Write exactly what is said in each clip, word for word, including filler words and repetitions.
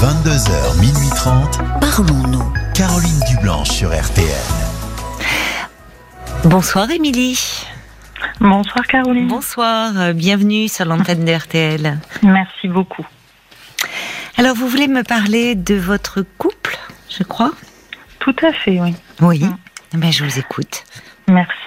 vingt-deux heures, minuit trente, parlons-nous. Caroline Dublanche sur R T L. Bonsoir Émilie. Bonsoir Caroline. Bonsoir, bienvenue sur l'antenne de R T L. Merci beaucoup. Alors vous voulez me parler de votre couple, je crois ? Tout à fait, oui. Oui, ben, je vous écoute. Merci.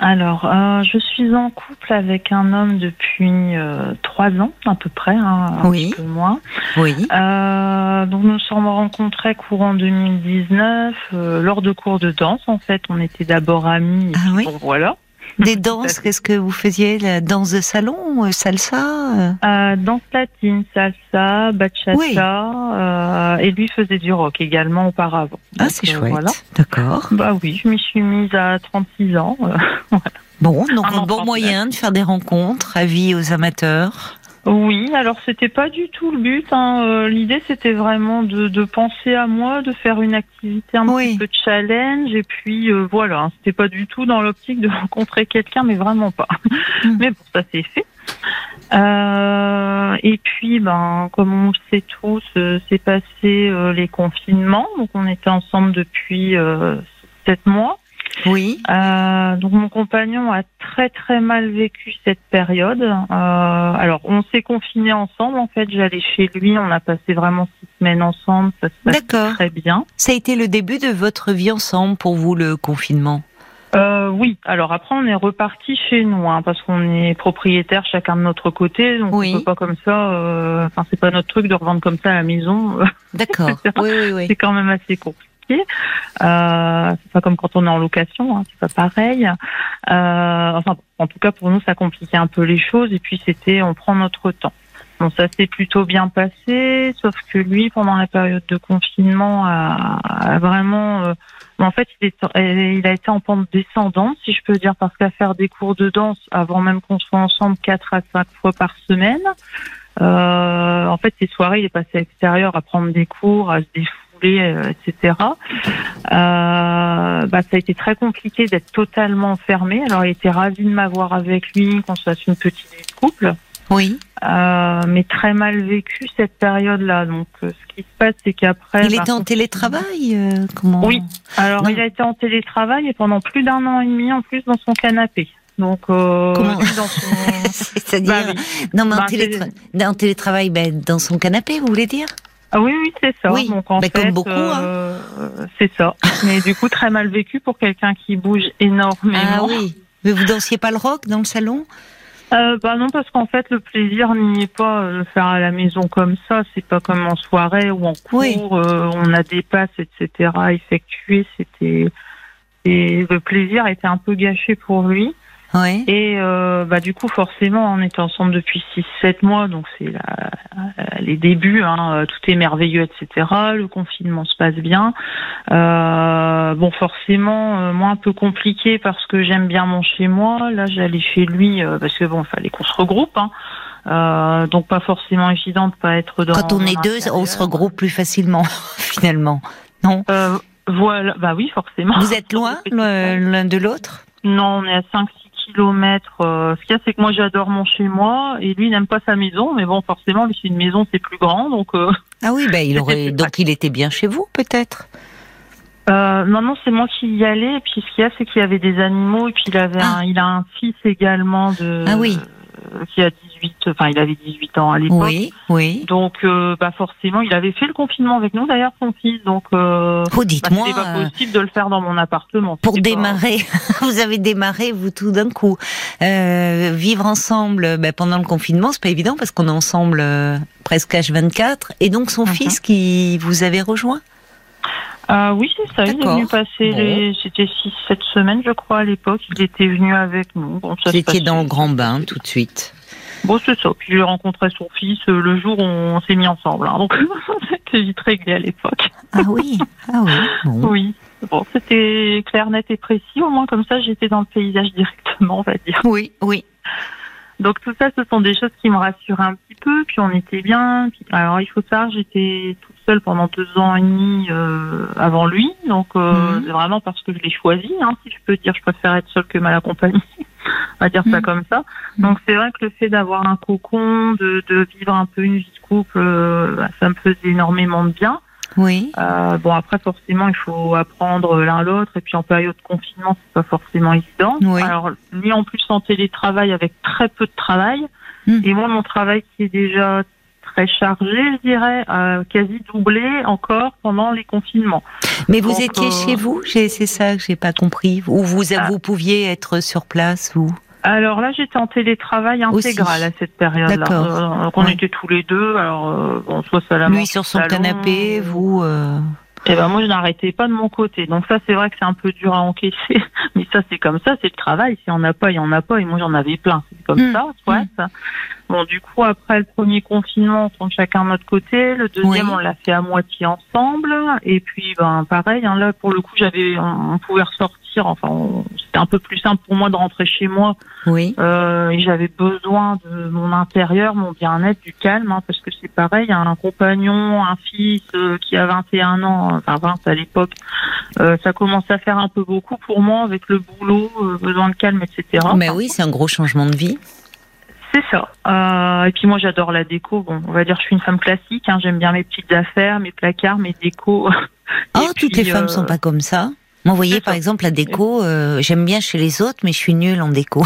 Alors, euh, je suis en couple avec un homme depuis euh, trois ans à peu près, hein, un oui. petit peu moins. Oui. Euh, donc nous nous sommes rencontrés courant deux mille dix-neuf euh, lors de cours de danse. En fait, on était d'abord amis. Ah oui. Bon, voilà. Des danses, qu'est-ce que vous faisiez? La danse de salon, salsa euh, danse latine, salsa, bachata, oui. euh, et lui faisait du rock également auparavant. Ah, donc, c'est chouette, euh, voilà. D'accord. Bah oui, je m'y suis mise à trente-six ans. Euh, voilà. Bon, donc un, un bon moyen de faire des rencontres, avis aux amateurs. Oui, alors c'était pas du tout le but, hein. Euh, l'idée c'était vraiment de, de penser à moi, de faire une activité un oui. petit peu de challenge, et puis euh, voilà, c'était pas du tout dans l'optique de rencontrer quelqu'un, mais vraiment pas. Mmh. Mais bon, ça s'est fait. Euh, et puis, ben, comme on le sait tous, euh, s'est passé euh, les confinements, donc on était ensemble depuis euh, sept mois. Oui. Euh, donc mon compagnon a très très mal vécu cette période. Euh, alors on s'est confinés ensemble. En fait, j'allais chez lui. On a passé vraiment six semaines ensemble. Ça se passe D'accord. très bien. Ça a été le début de votre vie ensemble pour vous, le confinement ? Euh, oui, alors après on est reparti chez nous, hein, parce qu'on est propriétaires chacun de notre côté, donc oui. on peut pas comme ça, euh, enfin c'est pas notre truc de revendre comme ça à la maison. D'accord, oui, oui, oui. C'est quand même assez compliqué, euh, c'est pas comme quand on est en location, hein, c'est pas pareil. Euh, enfin, en tout cas pour nous ça compliquait un peu les choses, et puis c'était on prend notre temps. Bon, ça s'est plutôt bien passé, sauf que lui, pendant la période de confinement, a, a vraiment... Euh, en fait, il, est, il a été en pente descendante, si je peux dire, parce qu'à faire des cours de danse, avant même qu'on soit ensemble, quatre à cinq fois par semaine, euh, en fait, ses soirées, il est passé à l'extérieur à prendre des cours, à se défouler, euh, et cetera. Euh, bah, ça a été très compliqué d'être totalement enfermé. Alors, il était ravi de m'avoir avec lui, qu'on se fasse une petite vie de couple. Oui. Euh, mais très mal vécu cette période-là. Donc, euh, ce qui se passe, c'est qu'après... Il bah, était en télétravail euh, comment... Oui. Alors, non. il a été en télétravail et pendant plus d'un an et demi, en plus, dans son canapé. Donc, euh, comment... dans son... C'est-à-dire... Bah, oui. Non, mais bah, en, télétra... en télétravail, bah, dans son canapé, vous voulez dire ? Ah oui, oui, c'est ça. Oui. Donc, en bah, fait, comme beaucoup. Euh, hein. C'est ça. Mais du coup, très mal vécu pour quelqu'un qui bouge énormément. Ah oui. Mais vous dansiez pas le rock dans le salon ? Euh, bah non, parce qu'en fait, le plaisir n'y est pas. Le faire à la maison comme ça, c'est pas comme en soirée ou en cours. Oui. Euh, on a des passes, et cetera à effectuer. C'était... Et le plaisir était un peu gâché pour lui. Oui. Et euh, bah du coup, forcément, on était ensemble depuis six sept mois, donc c'est la... les débuts. Hein, tout est merveilleux, et cetera. Le confinement se passe bien. Euh, bon, forcément, euh, moi un peu compliqué parce que j'aime bien mon chez moi. Là, j'allais chez lui euh, parce que bon, fallait qu'on se regroupe. Hein. Euh, donc pas forcément évident de pas être dans. Quand on est deux, on se regroupe plus facilement finalement, non ? euh, Voilà, bah oui, forcément. Vous êtes loin l'un de l'autre ? Non, on est à cinq six kilomètres. Euh, ce qu'il y a, c'est que moi, j'adore mon chez-moi et lui, il n'aime pas sa maison. Mais bon, forcément, lui, c'est une maison, c'est plus grand. Donc, euh... Ah oui, bah, il aurait... donc il était bien chez vous, peut-être ? Euh, non, non, c'est moi qui y allais. Et puis, ce qu'il y a, c'est qu'il y avait des animaux. Et puis, il, avait ah. un... il a un fils également de... Ah oui. qui a dix-huit, enfin il avait dix-huit ans à l'époque. Oui, oui. Donc euh, bah forcément, il avait fait le confinement avec nous d'ailleurs son fils. Donc euh, oh, dites-moi, bah, c'était pas possible de le faire dans mon appartement. Pour démarrer, pas... vous avez démarré vous tout d'un coup. Euh, vivre ensemble bah, pendant le confinement, c'est pas évident parce qu'on est ensemble euh, presque H vingt-quatre. Et donc son mm-hmm. fils qui vous avait rejoint. Euh, oui, c'est ça. D'accord. Il est venu passer bon. les, c'était six, sept semaines, je crois, à l'époque. Il était venu avec nous. Bon, ça J'étais dans le grand bain, tout de suite. Bon, c'est ça. Puis j'ai rencontré son fils le jour où on s'est mis ensemble. Hein. Donc, c'était vite réglé à l'époque. Ah oui, ah oui. Bon. Oui. Bon, c'était clair, net et précis. Au moins, comme ça, j'étais dans le paysage directement, on va dire. Oui, oui. Donc tout ça, ce sont des choses qui me rassuraient un petit peu, puis on était bien. Puis... Alors il faut savoir, j'étais toute seule pendant deux ans et demi euh, avant lui, donc euh, mm-hmm. c'est vraiment parce que je l'ai choisi, hein, si je peux dire, je préfère être seule que mal accompagnée. on va dire ça mmh. comme ça. Donc c'est vrai que le fait d'avoir un cocon, de, de vivre un peu une vie de couple, euh, ça me faisait énormément de bien. Oui. Euh, bon après forcément il faut apprendre l'un l'autre et puis en période de confinement c'est pas forcément évident. Oui. Alors ni en plus en télétravail avec très peu de travail mmh. et moi mon travail qui est déjà très chargé je dirais, euh, quasi doublé encore pendant les confinements. Mais vous Donc, étiez euh... chez vous, j'ai, c'est ça que j'ai pas compris, ou vous ah. vous pouviez être sur place ou... Alors là, j'étais en télétravail intégral aussi à cette période-là. Euh, on ouais. était tous les deux. Alors, euh, bon, soit ça la lui sur son salon, canapé, vous. Euh... Et ben moi, je n'arrêtais pas de mon côté. Donc ça, c'est vrai que c'est un peu dur à encaisser, mais ça, c'est comme ça, c'est le travail. Si on n'a pas, il y en a pas. Et moi, j'en avais plein. C'est comme mmh. ça, ouais. Mmh. Ça. Bon, du coup, après le premier confinement, on prend chacun de notre côté. Le deuxième, oui. on l'a fait à moitié ensemble. Et puis, ben pareil. Hein, là, pour le coup, j'avais, on, on pouvait ressortir. Enfin, on, c'était un peu plus simple pour moi de rentrer chez moi. Oui. Euh, et j'avais besoin de mon intérieur, mon bien-être, du calme, hein, parce que c'est pareil, un, un compagnon, un fils euh, qui a vingt et un ans, enfin vingt à l'époque, euh, ça commence à faire un peu beaucoup pour moi avec le boulot, euh, besoin de calme, et cetera. Mais oui, c'est un gros changement de vie. C'est ça. Euh, et puis moi, j'adore la déco. Bon, on va dire, je suis une femme classique. Hein, j'aime bien mes petites affaires, mes placards, mes décos. Oh, toutes puis, les femmes euh... sont pas comme ça. Moi, voyez, par exemple, la déco, euh, j'aime bien chez les autres, mais je suis nulle en déco.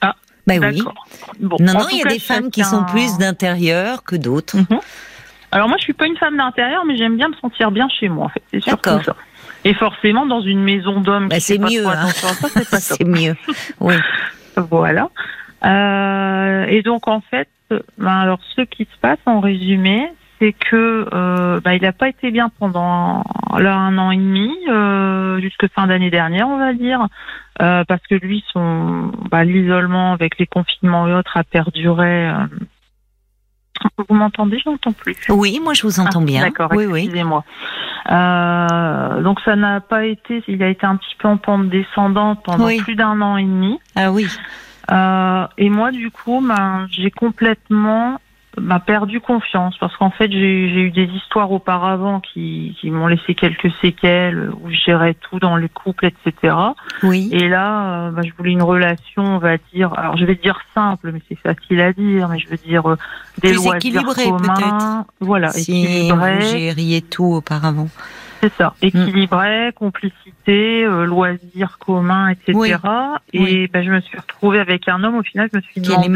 Ah, ben bah, oui. Bon, non, non, il y a cas, des femmes qui un... sont plus d'intérieur que d'autres. Mm-hmm. Alors moi, je suis pas une femme d'intérieur, mais j'aime bien me sentir bien chez moi, en fait. C'est surtout D'accord. ça. Et forcément, dans une maison d'hommes, bah, c'est mieux. Pas hein. ça, c'est, pas c'est mieux. Oui. Voilà. Euh, et donc, en fait, ben, alors ce qui se passe, en résumé, c'est que euh, bah, il n'a pas été bien pendant là un an et demi, euh, jusque fin d'année dernière, on va dire, euh, parce que lui, son bah, l'isolement avec les confinements et autres a perduré. Euh... Vous m'entendez? Je n'entends plus. Oui, moi je vous entends ah, bien. D'accord, oui, excusez-moi. Oui. Euh, donc ça n'a pas été, il a été un petit peu en pente descendante pendant oui. plus d'un an et demi. Ah oui. Euh, et moi du coup, bah, j'ai complètement m'a perdu confiance parce qu'en fait j'ai, j'ai eu des histoires auparavant qui, qui m'ont laissé quelques séquelles où je gérais tout dans le couple, etc. Oui. Et là euh, bah, je voulais une relation, on va dire, alors je vais dire simple mais c'est facile à dire, mais je veux dire euh, des loisirs équilibré, communs, voilà, si équilibré, vous gériez tout auparavant. C'est ça, équilibré, mmh. complicité, euh, loisirs communs, etc. Oui. Et oui. Bah, je me suis retrouvée avec un homme, au final je me suis demandée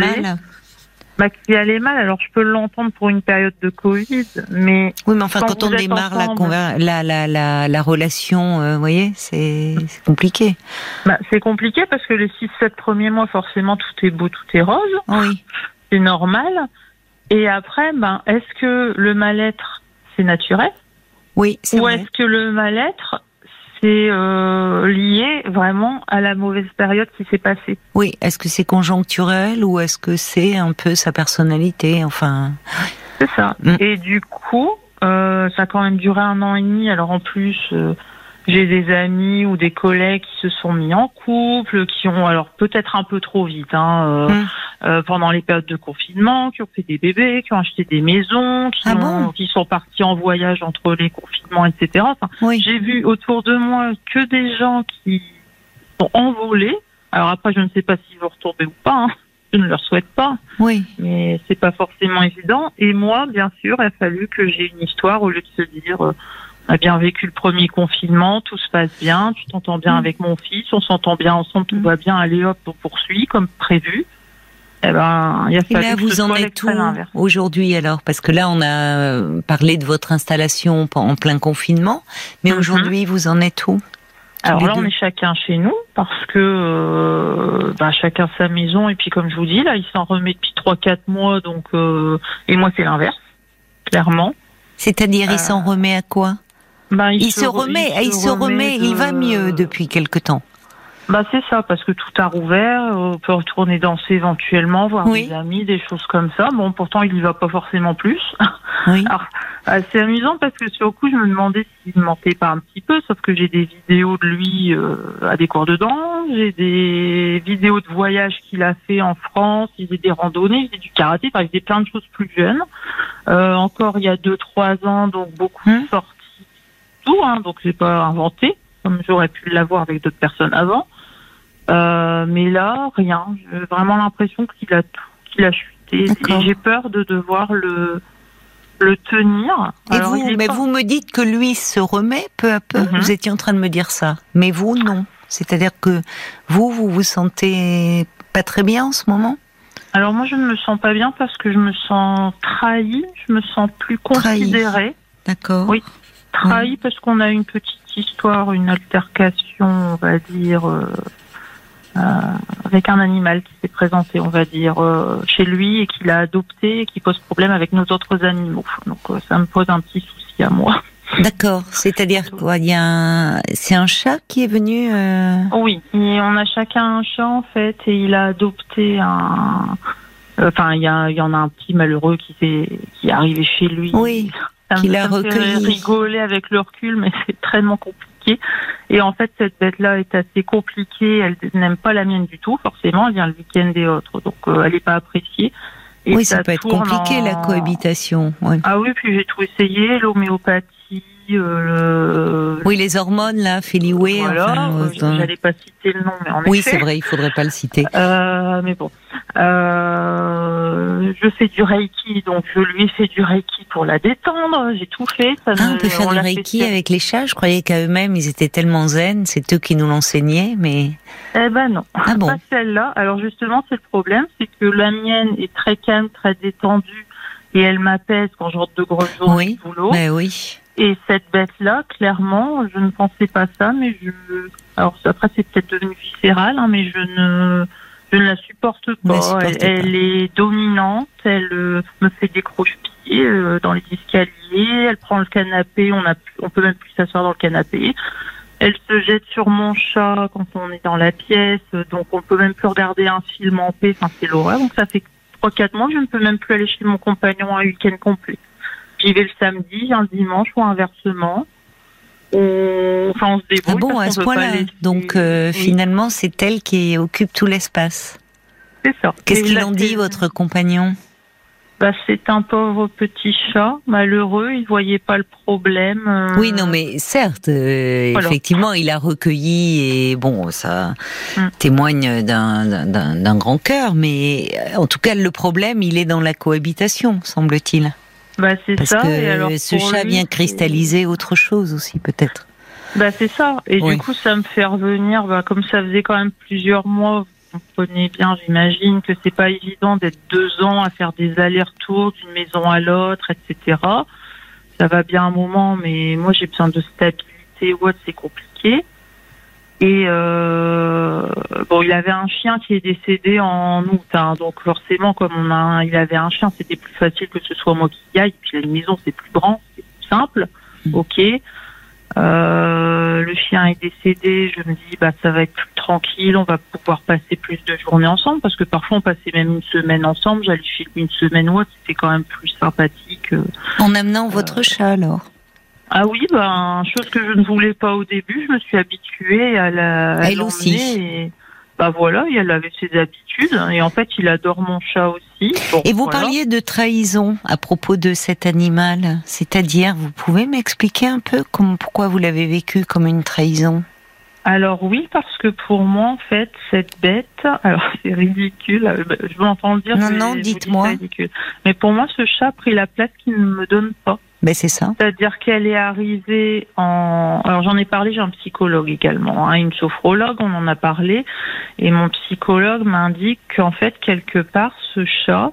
Bah, qui allait mal, alors je peux l'entendre pour une période de Covid, mais... Oui, mais enfin, quand, quand on démarre ensemble, la, la, la, la, la relation, euh, vous voyez, c'est, c'est compliqué. Bah, c'est compliqué parce que les six sept premiers mois, forcément, tout est beau, tout est rose. Oui. C'est normal. Et après, ben, bah, est-ce que le mal-être, c'est naturel? Oui, c'est Ou vrai. Est-ce que le mal-être... c'est euh, lié vraiment à la mauvaise période qui s'est passée. Oui, est-ce que c'est conjoncturel ou est-ce que c'est un peu sa personnalité, enfin... C'est ça. Mm. Et du coup, euh, ça a quand même duré un an et demi. Alors en plus, euh, j'ai des amis ou des collègues qui se sont mis en couple, qui ont, alors peut-être un peu trop vite, hein, euh, mm. euh, pendant les périodes de confinement, qui ont fait des bébés, qui ont acheté des maisons, qui, ah ont, bon qui sont partis en voyage entre les confinements, et cetera. Enfin, oui. J'ai vu autour de moi que des gens qui sont envolés. Alors après, je ne sais pas s'ils vont retomber ou pas, hein. Je ne leur souhaite pas, oui. mais c'est pas forcément évident. Et moi, bien sûr, il a fallu que j'ai une histoire au lieu de se dire... Euh, on a bien vécu le premier confinement, tout se passe bien, tu t'entends bien mmh. avec mon fils, on s'entend bien ensemble, tout mmh. va bien, allez hop, on poursuit comme prévu. Eh ben, il y a fallu là, que vous ce en soit êtes où aujourd'hui alors? Parce que là, on a parlé de votre installation en plein confinement, mais mmh. aujourd'hui, vous en êtes où? Alors là, on est chacun chez nous, parce que euh, bah, chacun sa maison, et puis comme je vous dis, là, il s'en remet depuis trois quatre mois, donc euh, et moi, c'est l'inverse, clairement. C'est-à-dire, euh... il s'en remet à quoi? Ben, il, il, se se remet, il se remet, il se remet, de... il va mieux depuis quelque temps. Ben, c'est ça, parce que tout a rouvert, on peut retourner danser éventuellement, voir oui. des amis, des choses comme ça. Bon, pourtant, il n'y va pas forcément plus. Oui. Alors, c'est amusant parce que sur le coup, je me demandais s'il ne mentait pas un petit peu, sauf que j'ai des vidéos de lui euh, à des cours de danse, j'ai des vidéos de voyage qu'il a fait en France, il faisait des randonnées, il faisait du karaté, enfin, il faisait plein de choses plus jeunes. Euh, encore il y a deux trois ans, donc beaucoup hum. de sorties. Tout, hein, donc j'ai pas inventé, comme j'aurais pu l'avoir avec d'autres personnes avant. Euh, mais là, rien. J'ai vraiment l'impression qu'il a, qu'il a chuté. D'accord. Et j'ai peur de devoir le, le tenir. Et Alors, vous, mais pas... vous me dites que lui se remet peu à peu. Mm-hmm. Vous étiez en train de me dire ça. Mais vous, non. C'est-à-dire que vous, vous vous sentez pas très bien en ce moment ? Alors moi, je ne me sens pas bien parce que je me sens trahie. Je me sens plus considérée. Trahie. D'accord. Oui, trahie ouais. Parce qu'on a une petite histoire, une altercation, on va dire... Euh... Euh, avec un animal qui s'est présenté, on va dire, euh, chez lui et qu'il a adopté et qui pose problème avec nos autres animaux. Donc euh, ça me pose un petit souci à moi. D'accord, c'est-à-dire quoi ? Il y a un... C'est un chat qui est venu euh... Oui, et on a chacun un chat en fait et il a adopté un... Enfin, il y, a, il y en a un petit malheureux qui, s'est... qui est arrivé chez lui. Oui, ça qu'il me, a recueilli. Rigoler avec le recul, mais c'est très compliqué. Et en fait, cette bête-là est assez compliquée. Elle n'aime pas la mienne du tout, forcément. Elle vient le week-end des autres, donc euh, elle n'est pas appréciée. Et oui, ça, ça peut être compliqué en... la cohabitation. Ouais. Ah oui, puis j'ai tout essayé, l'homéopathie. Euh, le... Oui, les hormones là, Feliway. Voilà, enfin, euh, euh, j'allais pas citer le nom, mais en oui, effet. C'est vrai, il faudrait pas le citer. Euh, mais bon, euh, je fais du reiki, donc je lui ai fait du reiki pour la détendre. J'ai tout fait. Ça ah, me... On peut faire on du reiki fait... avec les chats. Je croyais qu'à eux-mêmes, ils étaient tellement zen. C'est eux qui nous l'enseignaient, mais. Eh ben non, ah bon. Pas celle-là. Alors justement, c'est le problème, c'est que la mienne est très calme, très détendue, et elle m'apaise quand je rentre de gros jours oui, du boulot. Ben oui. Et cette bête-là, clairement, je ne pensais pas ça, mais je... Alors après, c'est peut-être devenu viscéral, hein, mais je ne... je ne la supporte pas. La supporte elle, pas. Elle est dominante, elle euh, me fait des croche-pieds euh, dans les escaliers, elle prend le canapé, on a plus... on peut même plus s'asseoir dans le canapé. Elle se jette sur mon chat quand on est dans la pièce, donc on peut même plus regarder un film en paix, enfin c'est l'horreur. Donc ça fait trois quatre mois, je ne peux même plus aller chez mon compagnon un week-end complet. J'y vais le samedi, un dimanche ou inversement. On... Enfin, on se débrouille. Ah bon, à ce point-là. Les... Donc, euh, oui. Finalement, c'est elle qui occupe tout l'espace. C'est ça. Qu'est-ce Et qu'il en dit, votre compagnon ? Bah, c'est un pauvre petit chat, malheureux, il voyait pas le problème. Euh... Oui, non, mais certes, euh, voilà. Effectivement, il a recueilli et bon, ça hum. témoigne d'un, d'un, d'un grand cœur, mais en tout cas, le problème, il est dans la cohabitation, semble-t-il. Bah, c'est Parce ça. Que et alors, ce chat lui, vient cristalliser c'est... autre chose aussi, peut-être. Bah, c'est ça. Et oui. Du coup, ça me fait revenir, bah, comme ça faisait quand même plusieurs mois, vous comprenez bien, j'imagine que c'est pas évident d'être deux ans à faire des allers-retours d'une maison à l'autre, et cetera. Ça va bien un moment, mais moi, j'ai besoin de stabilité ou autre, c'est compliqué. Et euh, bon, il avait un chien qui est décédé en août, hein, donc forcément, comme on a, un, il avait un chien, c'était plus facile que ce soit moi qui y aille. Puis la maison, c'est plus grand, c'est plus simple. Mmh. Ok. Euh, le chien est décédé. Je me dis, bah, ça va être plus tranquille. On va pouvoir passer plus de journées ensemble, parce que parfois on passait même une semaine ensemble. J'allais filmer une semaine ou autre. C'était quand même plus sympathique. Euh, en amenant euh, votre chat, alors. Ah oui, ben, chose que je ne voulais pas au début, je me suis habituée à la. À elle aussi. Et, ben voilà, et elle avait ses habitudes, et en fait, il adore mon chat aussi. Bon, et vous voilà. Parliez de trahison à propos de cet animal, c'est-à-dire, vous pouvez m'expliquer un peu comme, pourquoi vous l'avez vécu comme une trahison ? Alors oui, parce que pour moi, en fait, cette bête, alors c'est ridicule, je veux entendre dire non, non, dites-moi. C'est ridicule, mais pour moi, ce chat a pris la place qu'il ne me donne pas. Ben c'est ça. C'est-à-dire qu'elle est arrivée en... Alors j'en ai parlé, j'ai un psychologue également, hein, une sophrologue, on en a parlé, et mon psychologue m'indique qu'en fait, quelque part, ce chat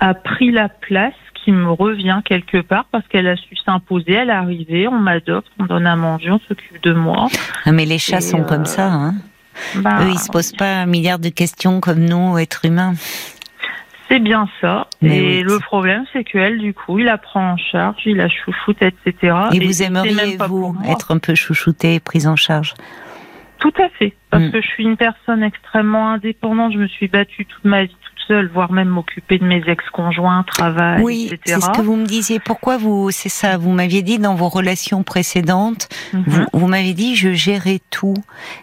a pris la place qui me revient quelque part, parce qu'elle a su s'imposer, elle est arrivée, on m'adopte, on donne à manger, on s'occupe de moi. Ah, mais les chats et sont euh... comme ça, hein. Bah, eux, ils se posent pas un milliard de questions comme nous, êtres humains. C'est bien ça. Mais et oui. Le problème, c'est qu'elle, du coup, il la prend en charge, il la chouchoute, et cetera. Et, et vous aimeriez, vous, être un peu chouchoutée et prise en charge ? Tout à fait. Parce mm. que je suis une personne extrêmement indépendante. Je me suis battue toute ma vie toute seule, voire même m'occuper de mes ex-conjoints, travail, oui, et cetera. Oui, c'est ce que vous me disiez. Pourquoi vous... C'est ça, vous m'aviez dit dans vos relations précédentes, mm-hmm. vous, vous m'aviez dit, je gérais tout.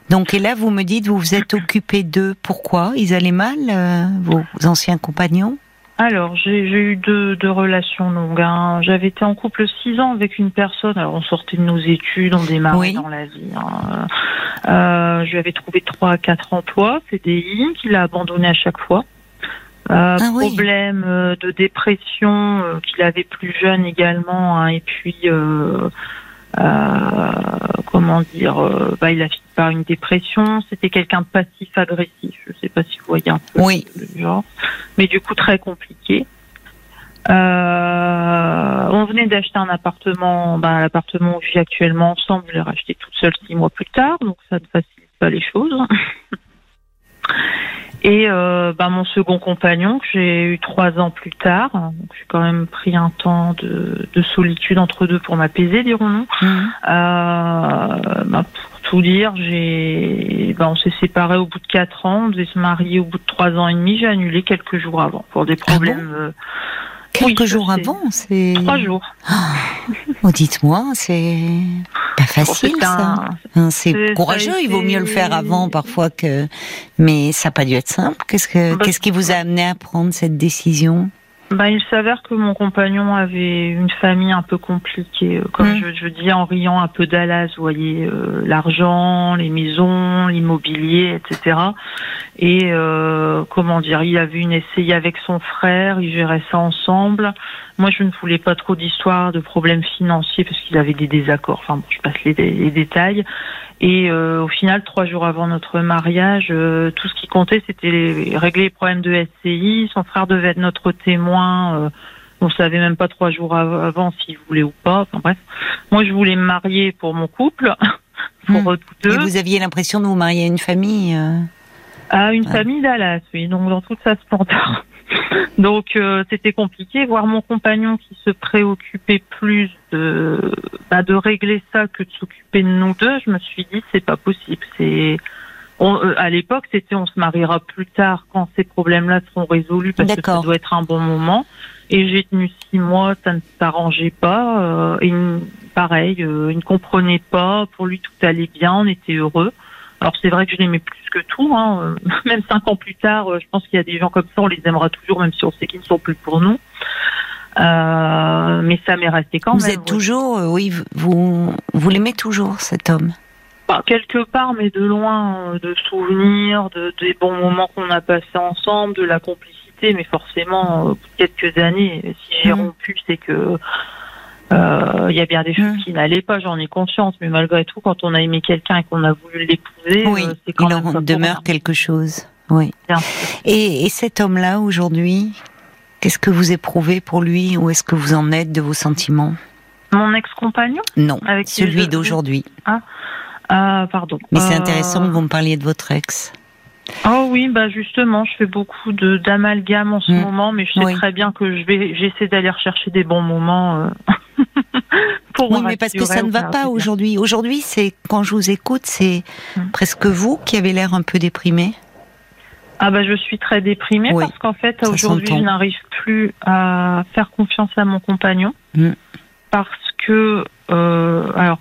Donc, et là, vous me dites, vous vous êtes occupée d'eux. Pourquoi ? Ils allaient mal, euh, vos anciens compagnons ? Alors, j'ai, j'ai eu deux, deux relations longues. Hein. J'avais été en couple six ans avec une personne. Alors, on sortait de nos études, on démarrait oui. dans la vie. Hein. Euh, je lui avais trouvé trois à quatre emplois, C D I, qu'il a abandonné à chaque fois. Euh, ah, problème oui. de dépression euh, qu'il avait plus jeune également, hein, et puis euh, euh, comment dire, euh, bah, il a fini par une dépression. C'était quelqu'un de passif-agressif, je ne sais pas si vous voyez un peu oui. le genre, mais du coup très compliqué. Euh, on venait d'acheter un appartement, ben, l'appartement où je vis actuellement ensemble, je l'ai racheté toute seule six mois plus tard, donc ça ne facilite pas les choses. Et euh, ben, mon second compagnon que j'ai eu trois ans plus tard, donc j'ai quand même pris un temps de, de solitude entre deux pour m'apaiser, dirons-nous. Mm-hmm. euh, ben, pour tout dire, j'ai, ben, on s'est séparés au bout de quatre ans, on devait se marier au bout de trois ans et demi, j'ai annulé quelques jours avant pour des problèmes... Ah bon euh, Quelques oui, jours avant, c'est... Trois jours. Oh, dites-moi, c'est pas facile, ça. Un... C'est, c'est courageux, été... il vaut mieux le faire avant, parfois, que... Mais ça n'a pas dû être simple. Qu'est-ce, que... bah, Qu'est-ce qui vous a amené à prendre cette décision ? bah, Il s'avère que mon compagnon avait une famille un peu compliquée. Comme mmh. je, je dis, en riant un peu Dallas, vous voyez, euh, l'argent, les maisons, l'immobilier, et cetera Et euh, comment dire, il avait une essayée avec son frère, il gérait ça ensemble. Moi, je ne voulais pas trop d'histoires, de problèmes financiers parce qu'il avait des désaccords. Enfin, bon, je passe les, dé- les détails. Et euh, au final, trois jours avant notre mariage, euh, tout ce qui comptait, c'était les, régler les problèmes de S C I. Son frère devait être notre témoin. Euh, on savait même pas trois jours av- avant s'il voulait ou pas. Enfin bref, moi, je voulais me marier pour mon couple, pour mmh. deux. Et vous aviez l'impression de vous marier à une famille euh... À une ouais. famille Dallas, oui, donc dans toute sa splendeur. donc euh, c'était compliqué, voir mon compagnon qui se préoccupait plus de bah, de régler ça que de s'occuper de nous deux. Je me suis dit c'est pas possible. C'est on, euh, à l'époque c'était on se mariera plus tard quand ces problèmes-là seront résolus parce D'accord. que ça doit être un bon moment. Et j'ai tenu six mois, ça ne s'arrangeait pas. Euh, et une, pareil, euh, il ne comprenait pas. Pour lui tout allait bien, on était heureux. Alors c'est vrai que je l'aimais plus que tout, hein. Même cinq ans plus tard, je pense qu'il y a des gens comme ça, on les aimera toujours, même si on sait qu'ils ne sont plus pour nous. Euh, mais ça m'est resté quand vous même. Vous êtes ouais. toujours, oui, vous vous l'aimez toujours cet homme. Bah, quelque part, mais de loin, de souvenirs, de des bons moments qu'on a passés ensemble, de la complicité, mais forcément, au bout de quelques années, si j'ai mmh. rompu, c'est que. Il euh, y a bien des choses mmh. qui n'allaient pas, j'en ai conscience, mais malgré tout, quand on a aimé quelqu'un et qu'on a voulu l'épouser, oui, euh, c'est quand il même en demeure rien. quelque chose. Oui. Et, et cet homme-là, aujourd'hui, qu'est-ce que vous éprouvez pour lui ? Où est-ce que vous en êtes de vos sentiments ? Mon ex-compagnon ? Non, avec celui d'aujourd'hui. Ah, euh, pardon. Mais euh... c'est intéressant que vous me parliez de votre ex. Oh oui, bah justement, je fais beaucoup de d'amalgame en ce mmh. moment, mais je sais oui. très bien que je vais, j'essaie d'aller rechercher des bons moments. Euh... pour oui, mais parce que ça ne va pas aujourd'hui. Aujourd'hui, c'est quand je vous écoute, c'est hum. presque vous qui avez l'air un peu déprimée. Ah bah je suis très déprimée oui. parce qu'en fait ça aujourd'hui s'entend. Je n'arrive plus à faire confiance à mon compagnon hum. parce que euh, alors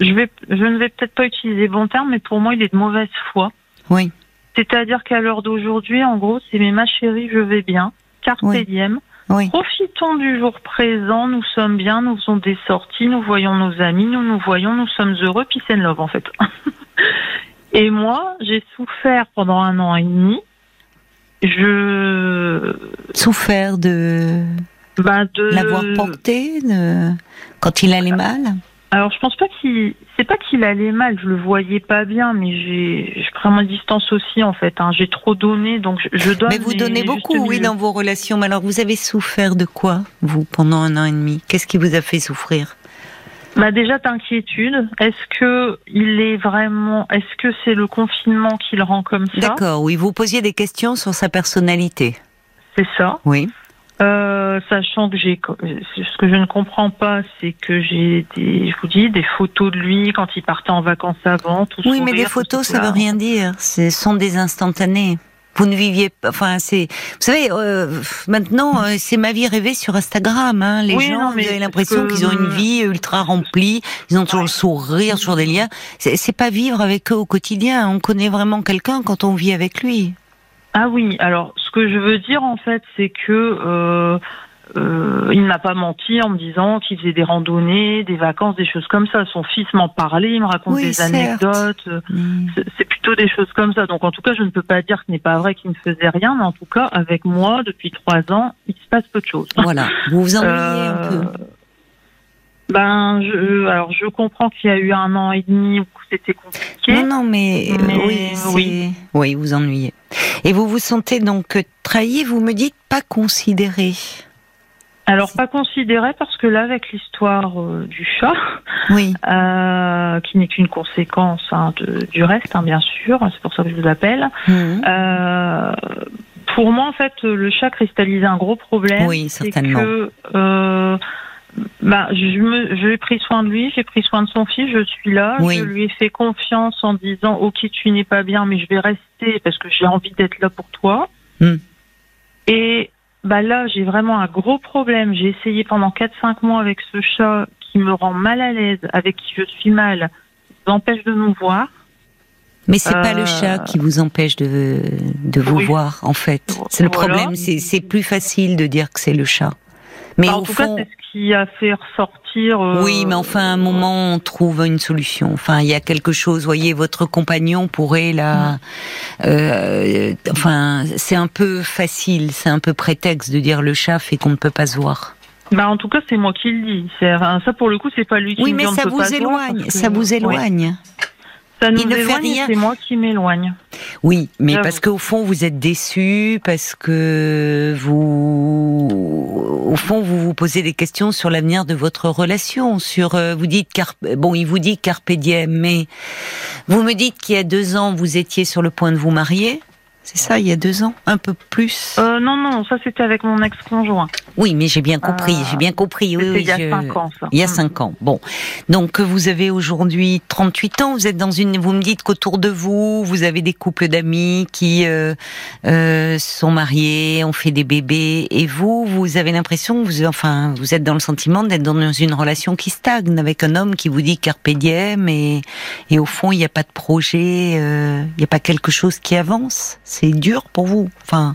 je vais, je ne vais peut-être pas utiliser bon terme, mais pour moi il est de mauvaise foi. Oui. C'est-à-dire qu'à l'heure d'aujourd'hui, en gros, c'est mais ma chérie, je vais bien, carpe oui. diem. Oui. Profitons du jour présent, nous sommes bien, nous faisons des sorties, nous voyons nos amis, nous nous voyons, nous sommes heureux, peace and love en fait. Et moi, j'ai souffert pendant un an et demi. Je... Souffert de... Bah de... L'avoir porté de... quand il allait mal ? Alors, je pense pas qu'il... C'est pas qu'il allait mal, je le voyais pas bien, mais j'ai, j'ai pris ma distance aussi, en fait. Hein. J'ai trop donné, donc je, je donne... Mais vous donnez beaucoup, oui, milieu. dans vos relations. Mais alors, vous avez souffert de quoi, vous, pendant un an et demi ? Qu'est-ce qui vous a fait souffrir ? Bah, déjà, d'inquiétude. Est-ce que il est vraiment... Est-ce que c'est le confinement qui le rend comme ça ? D'accord, oui. Vous posiez des questions sur sa personnalité. C'est ça. Oui. Euh, sachant que j'ai, ce que je ne comprends pas, c'est que j'ai des, je vous dis, des photos de lui quand il partait en vacances avant. Tout oui, mais rire, les photos, ça veut rien dire. Ce sont des instantanés. Vous ne viviez pas, enfin, c'est, vous savez, euh, maintenant, euh, c'est ma vie rêvée sur Instagram, hein. Les oui, gens, non, vous avez l'impression que... qu'ils ont une vie ultra remplie, ils ont toujours ouais. le sourire, toujours des liens. C'est, c'est pas vivre avec eux au quotidien. On connaît vraiment quelqu'un quand on vit avec lui. Ah oui, alors ce que je veux dire en fait, c'est que euh, Euh, il ne m'a pas menti en me disant qu'il faisait des randonnées, des vacances, des choses comme ça. Son fils m'en parlait, il me raconte oui, des certes. anecdotes. Mmh. C'est, c'est plutôt des choses comme ça. Donc en tout cas, je ne peux pas dire que ce n'est pas vrai qu'il ne faisait rien, mais en tout cas, avec moi, depuis trois ans, il se passe peu de choses. Voilà, vous vous ennuyez euh, un peu. Ben, je, alors je comprends qu'il y a eu un an et demi où c'était compliqué. Non, non, mais, mais euh, oui, oui. oui, vous ennuyez. Et vous vous sentez donc trahi, vous me dites pas considéré. Alors pas considéré parce que là avec l'histoire euh, du chat, oui. euh, qui n'est qu'une conséquence hein, de, du reste hein, bien sûr, c'est pour ça que je vous appelle. Mmh. Euh, pour moi en fait le chat cristallisait un gros problème, oui, certainement. C'est que euh, bah, je me, j'ai pris soin de lui, j'ai pris soin de son fils, je suis là, oui. je lui ai fait confiance en disant ok tu n'es pas bien mais je vais rester parce que j'ai envie d'être là pour toi. Mmh. Et bah là, j'ai vraiment un gros problème. J'ai essayé pendant quatre cinq mois avec ce chat qui me rend mal à l'aise, avec qui je suis mal, qui vous empêche de nous voir. Mais c'est euh... pas le chat qui vous empêche de, de vous oui. voir, en fait. C'est le voilà. problème. C'est, c'est plus facile de dire que c'est le chat. Mais bah, en tout fond... cas, c'est ce qui a fait ressortir... Euh... Oui, mais enfin, à un moment, on trouve une solution. Enfin, il y a quelque chose, voyez, votre compagnon pourrait là... Euh, enfin, c'est un peu facile, c'est un peu prétexte de dire le chat fait qu'on ne peut pas se voir. Bah, en tout cas, c'est moi qui le dis. C'est, enfin, ça, pour le coup, c'est pas lui qui oui, me dit on ne peut pas se voir. Oui, mais ça vous éloigne. Ça nous il éloigne, ne fait rien. C'est moi qui m'éloigne. Oui, mais J'avoue. parce qu'au fond, vous êtes déçu, parce que vous, au fond, vous vous posez des questions sur l'avenir de votre relation, sur, euh, vous dites, carpe... bon, il vous dit carpe diem, mais vous me dites qu'il y a deux ans, vous étiez sur le point de vous marier. C'est ça, il y a deux ans, un peu plus. Euh, non, non, ça c'était avec mon ex-conjoint. Oui, mais j'ai bien compris, euh, j'ai bien compris. Oui, oui, il y a je... cinq ans, ça. Il y a cinq ans. Bon, donc vous avez aujourd'hui trente-huit ans. Vous êtes dans une. Vous me dites qu'autour de vous, vous avez des couples d'amis qui euh, euh, sont mariés, ont fait des bébés, et vous, vous avez l'impression, que vous, enfin, vous êtes dans le sentiment d'être dans une relation qui stagne avec un homme qui vous dit carpe diem, et, et au fond, il n'y a pas de projet, euh, il n'y a pas quelque chose qui avance. C'est dur pour vous. Enfin,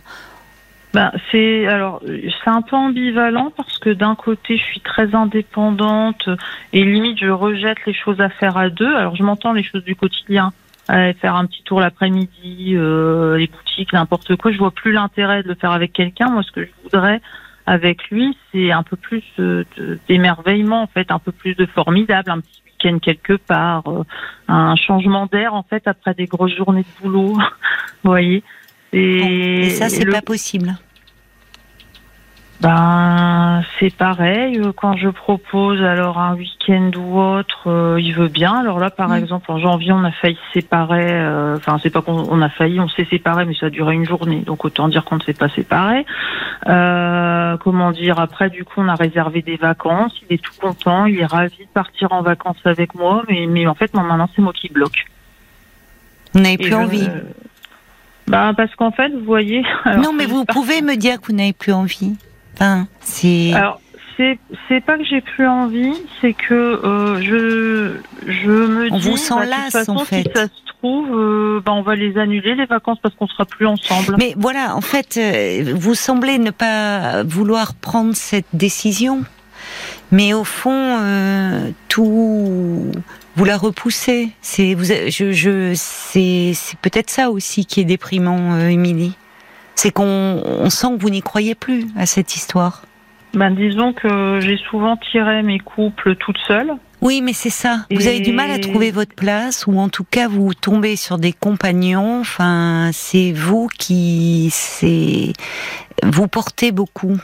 ben c'est alors c'est un peu ambivalent parce que d'un côté je suis très indépendante et limite je rejette les choses à faire à deux. Alors je m'entends les choses du quotidien, euh, faire un petit tour l'après-midi, euh, les boutiques, n'importe quoi. Je vois plus l'intérêt de le faire avec quelqu'un. Moi, ce que je voudrais avec lui, c'est un peu plus euh, de, d'émerveillement en fait, un peu plus de formidable, un petit week-end quelque part, euh, un changement d'air en fait après des grosses journées de boulot. Vous voyez. Et, et ça, c'est et le... pas possible. Ben, c'est pareil. Quand je propose alors un week-end ou autre, euh, il veut bien. Alors là, par mmh. exemple, en janvier, on a failli se séparer. Enfin, euh, c'est pas qu'on on a failli, on s'est séparés, mais ça a duré une journée. Donc autant dire qu'on ne s'est pas séparés. Euh, comment dire ? Après, du coup, on a réservé des vacances. Il est tout content. Il est ravi de partir en vacances avec moi. Mais, mais en fait, non, maintenant, c'est moi qui bloque. Vous n'avez plus je, envie. Euh, Bah parce qu'en fait, vous voyez... Alors, non, mais vous pas... pouvez me dire que vous n'avez plus envie. Enfin, c'est... Alors, c'est, c'est pas que j'ai plus envie, c'est que euh, je, je me on dis... On vous s'en bah, lasse, de toute façon, en fait. Si ça se trouve, euh, bah, on va les annuler, les vacances, parce qu'on sera plus ensemble. Mais voilà, en fait, euh, vous semblez ne pas vouloir prendre cette décision, mais au fond, euh, tout... Vous la repoussez. C'est, vous, je, je, c'est, c'est peut-être ça aussi qui est déprimant, Émilie. Euh, c'est qu'on on sent que vous n'y croyez plus à cette histoire. Ben, disons que j'ai souvent tiré mes couples toute seule. Oui, mais c'est ça. Et... Vous avez du mal à trouver votre place, ou en tout cas vous tombez sur des compagnons. Enfin, c'est vous qui, c'est, vous portez beaucoup,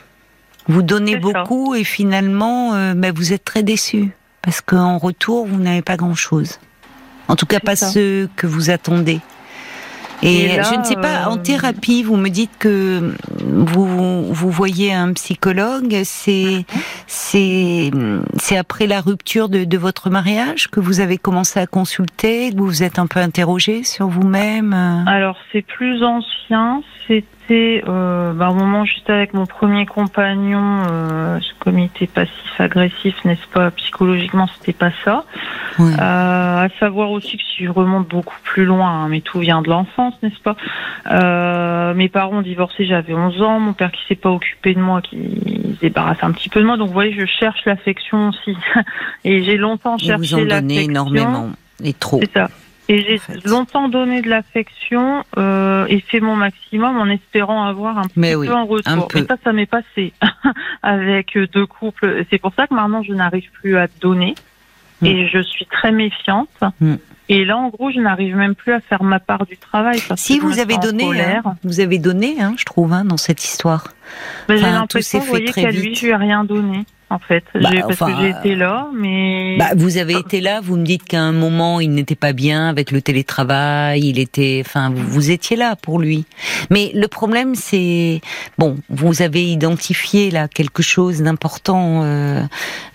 vous donnez c'est beaucoup, ça. Et finalement, euh, ben, vous êtes très déçus. Parce qu'en retour, vous n'avez pas grand-chose. En tout cas, c'est pas ça. Ce que vous attendez. Et, Et là, je ne sais pas, euh... en thérapie, vous me dites que vous, vous voyez un psychologue, c'est, mm-hmm. c'est, c'est après la rupture de, de votre mariage que vous avez commencé à consulter, que vous vous êtes un peu interrogée sur vous-même. Alors, c'est plus ancien, c'était été euh, bah, au moment juste avec mon premier compagnon, euh, ce comité passif-agressif, n'est-ce pas, psychologiquement, c'était pas ça. Oui. Euh, à savoir aussi que si je remonte beaucoup plus loin, hein, mais tout vient de l'enfance, n'est-ce pas. Euh, mes parents ont divorcé, j'avais onze ans, mon père qui s'est pas occupé de moi, qui se débarrasse un petit peu de moi, donc vous voyez, je cherche l'affection aussi. Et j'ai longtemps et cherché l'affection. Vous en donnez énormément, et trop. C'est ça. Et j'ai en fait. longtemps donné de l'affection euh, et fait mon maximum en espérant avoir un petit Mais oui, peu en retour. Mais ça, ça m'est passé avec deux couples. C'est pour ça que maintenant, je n'arrive plus à donner mmh. et je suis très méfiante. Mmh. Et là, en gros, je n'arrive même plus à faire ma part du travail. Parce si que vous, avez donné, hein, vous avez donné, hein, je trouve, hein, dans cette histoire. Ben, enfin, j'ai l'impression, vous voyez, qu'à lui, je lui ai rien donné. En fait, bah, parce enfin, que j'ai été là, mais... Bah, vous avez été là, vous me dites qu'à un moment, il n'était pas bien avec le télétravail, il était... Enfin, vous, vous étiez là pour lui. Mais le problème, c'est... Bon, vous avez identifié là quelque chose d'important euh,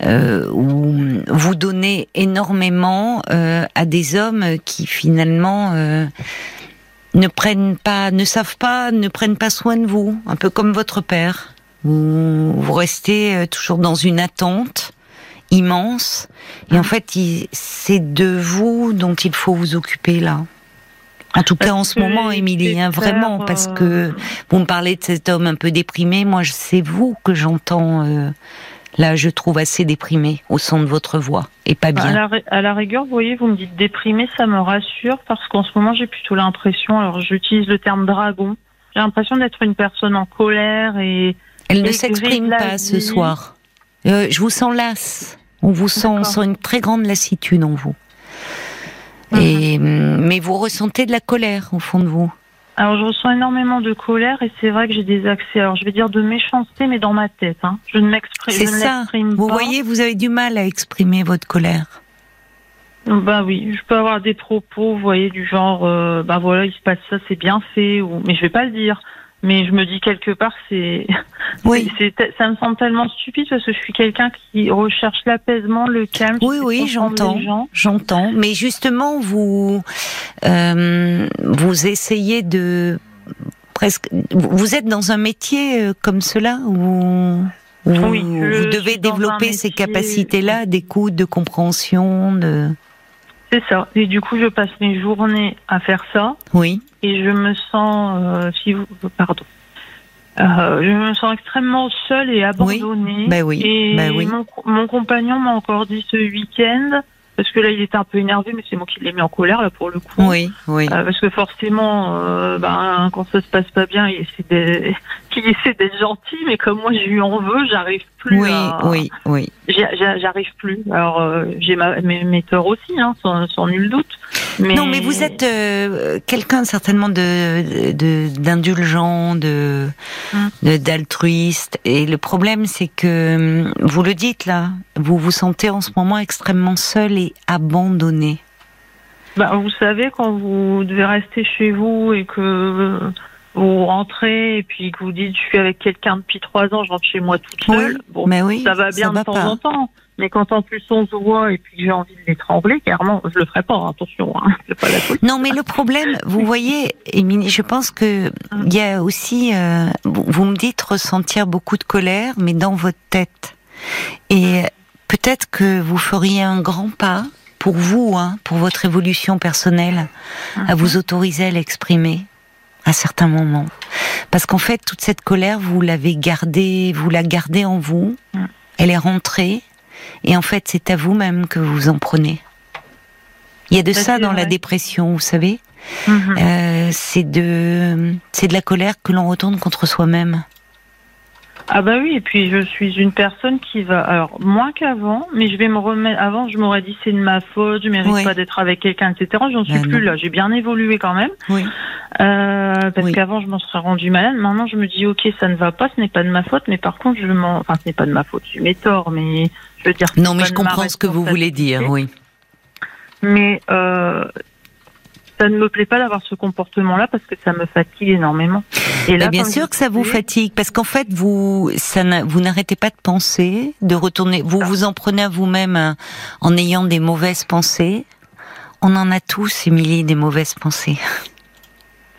euh, où vous donnez énormément euh, à des hommes qui, finalement... Euh, ne prennent pas... ne savent pas, ne prennent pas soin de vous. Un peu comme votre père. Vous restez toujours dans une attente immense, et en fait, il, c'est de vous dont il faut vous occuper là. En tout parce cas, en ce moment, Émilie, hein, vraiment, parce que vous me parlez de cet homme un peu déprimé. Moi, c'est vous que j'entends. Euh, Là, je trouve assez déprimé au son de votre voix, et pas bien. À la, ré- à la rigueur, vous voyez, vous me dites déprimé, ça me rassure, parce qu'en ce moment, j'ai plutôt l'impression, alors j'utilise le terme dragon, j'ai l'impression d'être une personne en colère et... Elle ne s'exprime pas ce soir. Euh, je vous sens lasse. On vous sent, on sent une très grande lassitude en vous. Mmh. Et, mais vous ressentez de la colère au fond de vous. Alors, je ressens énormément de colère, et c'est vrai que j'ai des accès, alors je vais dire de méchanceté, mais dans ma tête. Hein. Je ne m'exprime pas. C'est ça. Vous voyez, vous avez du mal à exprimer votre colère. Bah oui, je peux avoir des propos, vous voyez, du genre, euh, bah voilà, il se passe ça, c'est bien fait, ou... mais je vais pas le dire. Mais je me dis quelque part, c'est, oui. c'est, c'est, ça me semble tellement stupide parce que je suis quelqu'un qui recherche l'apaisement, le calme. Oui, oui, j'entends, j'entends. Mais justement, vous, euh, vous essayez de presque. Vous êtes dans un métier comme cela où, où oui, vous devez développer ces capacités-là, d'écoute, de compréhension, de. C'est ça. Et du coup, je passe mes journées à faire ça. Oui. Et je me sens, euh, si vous, pardon, euh, je me sens extrêmement seule et abandonnée. Oui. Ben oui. Et ben oui. Mon, mon compagnon m'a encore dit ce week-end, parce que là, il était un peu énervé, mais c'est moi qui l'ai mis en colère là pour le coup. Oui. Oui. Euh, parce que forcément, euh, ben quand ça se passe pas bien, il essaie d'être, il essaie d'être gentil, mais comme moi, je lui en veux, j'arrive plus. Oui. À... Oui. Oui. J'arrive plus. Alors euh, j'ai ma, mes, mes torts aussi, hein, sans, sans nul doute. Mais... Non, mais vous êtes euh, quelqu'un certainement de, de d'indulgent, de, hum. de d'altruiste. Et le problème, c'est que vous le dites là, vous vous sentez en ce moment extrêmement seul et abandonné. Bah, vous savez, quand vous devez rester chez vous et que vous rentrez et puis que vous dites je suis avec quelqu'un depuis trois ans, je rentre chez moi toute seule. Oui, bon, mais oui, ça va bien ça de va temps pas. en temps. Mais quand en plus on se voit et puis j'ai envie de l'étrangler, clairement, je le ferai pas. Attention, hein, c'est pas la police. Non, mais le problème, vous voyez, Émilie, je pense que il y a aussi, euh, vous me dites ressentir beaucoup de colère, mais dans votre tête. Et peut-être que vous feriez un grand pas pour vous, hein, pour votre évolution personnelle, à vous autoriser à l'exprimer à certains moments, parce qu'en fait, toute cette colère, vous l'avez gardée, vous la gardez en vous. Elle est rentrée. Et en fait, c'est à vous-même que vous en prenez. Il y a de ça, ça dans vrai. la dépression, vous savez. Mm-hmm. Euh, c'est de, c'est de la colère que l'on retourne contre soi-même. Ah bah oui, et puis je suis une personne qui va, alors moins qu'avant, mais je vais me remettre, avant je m'aurais dit c'est de ma faute, je mérite oui. pas d'être avec quelqu'un, et cetera. J'en suis ben plus non. là, j'ai bien évolué quand même, oui. euh, parce oui. qu'avant je m'en serais rendue malade, maintenant je me dis ok ça ne va pas, ce n'est pas de ma faute, mais par contre je m'en, enfin ce n'est pas de ma faute, j'ai mes torts, mais je veux dire... Non mais je comprends ce que vous voulez dire, oui. Mais euh... ça ne me plaît pas d'avoir ce comportement-là parce que ça me fatigue énormément. Et là, bien sûr que ça vous fatigue, parce qu'en fait, vous, ça, vous n'arrêtez pas de penser, de retourner. Vous vous en prenez à vous-même en ayant des mauvaises pensées. On en a tous, Émilie, des mauvaises pensées.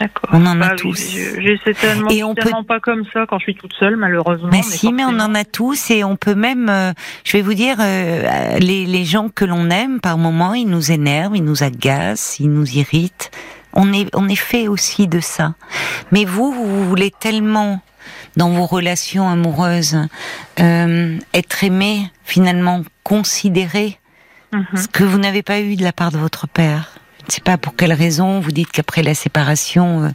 D'accord. On en bah, a oui, tous. J'essaie tellement, et on tellement peut... pas comme ça quand je suis toute seule, malheureusement. Mais, mais si, mais on en a tous, et on peut même, euh, je vais vous dire, euh, les, les gens que l'on aime, par moments, ils nous énervent, ils nous agacent, ils nous irritent. On est, on est fait aussi de ça. Mais vous, vous voulez tellement, dans vos relations amoureuses, euh, être aimé, finalement, considéré, mm-hmm. ce que vous n'avez pas eu de la part de votre père. Je ne sais pas pour quelle raison, vous dites qu'après la séparation, euh,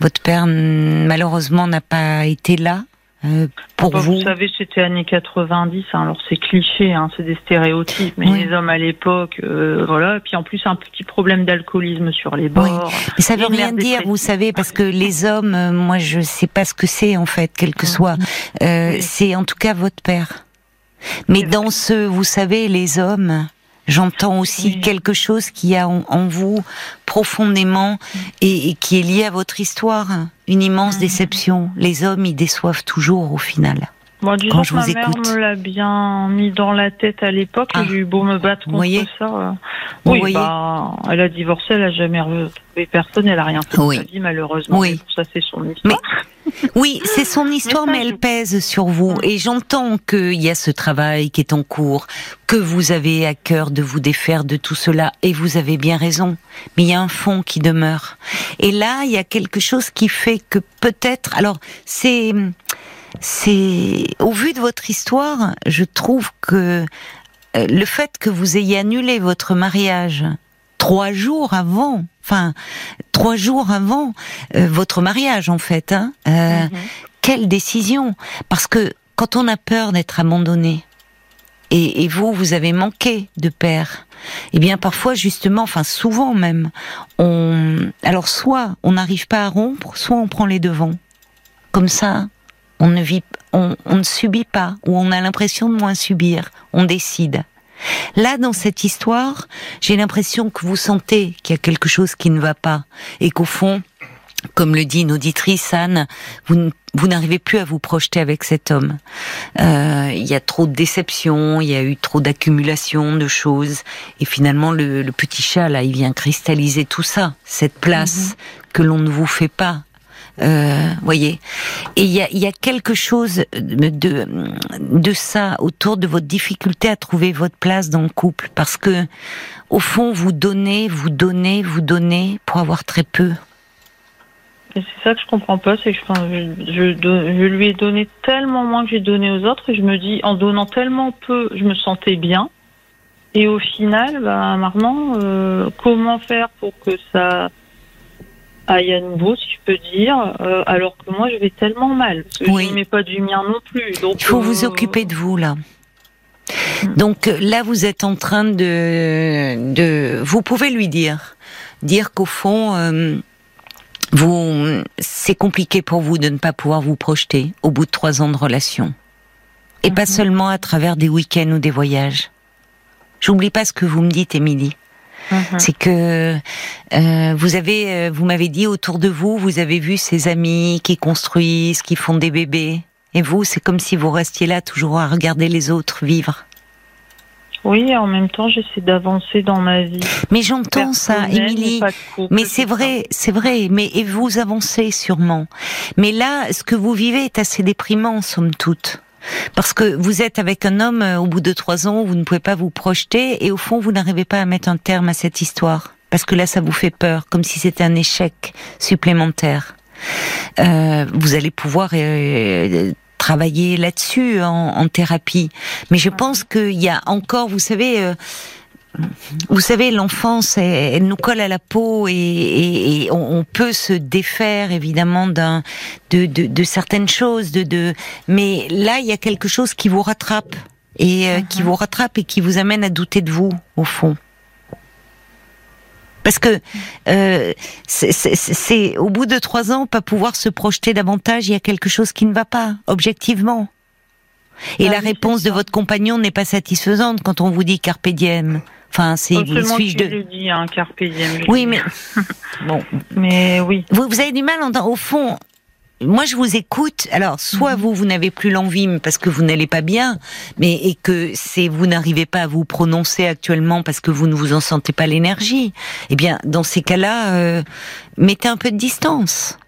votre père malheureusement n'a pas été là euh, pour bah, vous. Vous savez, c'était années quatre-vingt-dix, hein, alors c'est cliché, hein, c'est des stéréotypes, mais oui. les hommes à l'époque, euh, voilà, et puis en plus un petit problème d'alcoolisme sur les bords. Oui. Mais ça ne veut rien dire, vous savez, parce que les hommes, euh, moi je ne sais pas ce que c'est en fait, quel que oui. soit, euh, oui. c'est en tout cas votre père. Mais c'est dans vrai. ce, vous savez, les hommes... J'entends aussi oui. quelque chose qui a en, en vous profondément et, et qui est lié à votre histoire, une immense mmh. déception. Les hommes, ils déçoivent toujours au final. Bon, disons quand je que vous ma écoute. mère me l'a bien mis dans la tête à l'époque. Ah. J'ai eu beau me battre contre voyez. ça. Oui, voyez. Bah, elle a divorcé, elle n'a jamais retrouvé personne, elle n'a rien fait oui. de sa vie, malheureusement. Oui. Ça, c'est son histoire. Mais, oui, c'est son histoire, mais, ça, mais elle je... pèse sur vous. Et j'entends qu'il y a ce travail qui est en cours, que vous avez à cœur de vous défaire de tout cela, et vous avez bien raison. Mais il y a un fond qui demeure. Et là, il y a quelque chose qui fait que peut-être... Alors, c'est... C'est au vu de votre histoire, je trouve que le fait que vous ayez annulé votre mariage trois jours avant, enfin trois jours avant euh, votre mariage en fait, hein, euh, mm-hmm. quelle décision ! Parce que quand on a peur d'être abandonné, et, et vous, vous avez manqué de père, eh bien parfois justement, enfin souvent même, on, alors soit on n'arrive pas à rompre, soit on prend les devants, comme ça. On ne vit, on, on ne subit pas, ou on a l'impression de moins subir. On décide. Là, dans cette histoire, j'ai l'impression que vous sentez qu'il y a quelque chose qui ne va pas, et qu'au fond, comme le dit une auditrice, Anne, vous, vous n'arrivez plus à vous projeter avec cet homme. Euh, il y a trop de déceptions, il y a eu trop d'accumulation de choses, et finalement, le, le petit chat, là, il vient cristalliser tout ça, cette place mmh. que l'on ne vous fait pas. Euh, voyez, et il y a, y a quelque chose de de ça autour de votre difficulté à trouver votre place dans le couple, parce que au fond vous donnez, vous donnez, vous donnez pour avoir très peu. Et c'est ça que je comprends pas, c'est que je, je, je lui ai donné tellement moins que j'ai donné aux autres, et je me dis en donnant tellement peu, je me sentais bien, et au final, bah maintenant, euh, comment faire pour que ça Ah, il y a de nouveau, si je peux dire, euh, alors que moi je vais tellement mal, parce que oui. je n'y mets pas du mien non plus. Donc, il faut euh... vous occuper de vous là. Mmh. Donc là vous êtes en train de, de, vous pouvez lui dire, dire qu'au fond, euh, vous, c'est compliqué pour vous de ne pas pouvoir vous projeter au bout de trois ans de relation, et mmh. pas seulement à travers des week-ends ou des voyages. J'oublie pas ce que vous me dites, Émilie. Mmh. C'est que euh, vous avez, euh, vous m'avez dit autour de vous, vous avez vu ces amis qui construisent, qui font des bébés, et vous, c'est comme si vous restiez là toujours à regarder les autres vivre. Oui, en même temps, j'essaie d'avancer dans ma vie. Mais j'entends ça, Émilie. Mais c'est vrai, c'est vrai. Mais et vous avancez sûrement. Mais là, ce que vous vivez est assez déprimant, somme toute. Parce que vous êtes avec un homme, au bout de trois ans, vous ne pouvez pas vous projeter, et au fond, vous n'arrivez pas à mettre un terme à cette histoire. Parce que là, ça vous fait peur, comme si c'était un échec supplémentaire. Euh, vous allez pouvoir euh, travailler là-dessus, en, en thérapie. Mais je pense qu'il y a encore, vous savez... Euh, Vous savez, l'enfance, elle, elle nous colle à la peau, et, et, et on, on peut se défaire évidemment d'un, de, de, de certaines choses, de, de. Mais là, il y a quelque chose qui vous rattrape et euh, mm-hmm. qui vous rattrape et qui vous amène à douter de vous au fond. Parce que euh, c'est, c'est, c'est au bout de trois ans, pas pouvoir se projeter davantage. Il y a quelque chose qui ne va pas, objectivement. Et ah, la réponse de votre compagnon n'est pas satisfaisante quand on vous dit carpe diem. Enfin, c'est vous suis-je de. Je le dis, hein, carpe diem. Oui, mais bon. Mais oui. Vous, vous avez du mal en, au fond. moi je vous écoute, alors soit mmh. vous, vous n'avez plus l'envie parce que vous n'allez pas bien, mais et que c'est, vous n'arrivez pas à vous prononcer actuellement parce que vous ne vous en sentez pas l'énergie, eh bien dans ces cas-là, euh, mettez un peu de distance.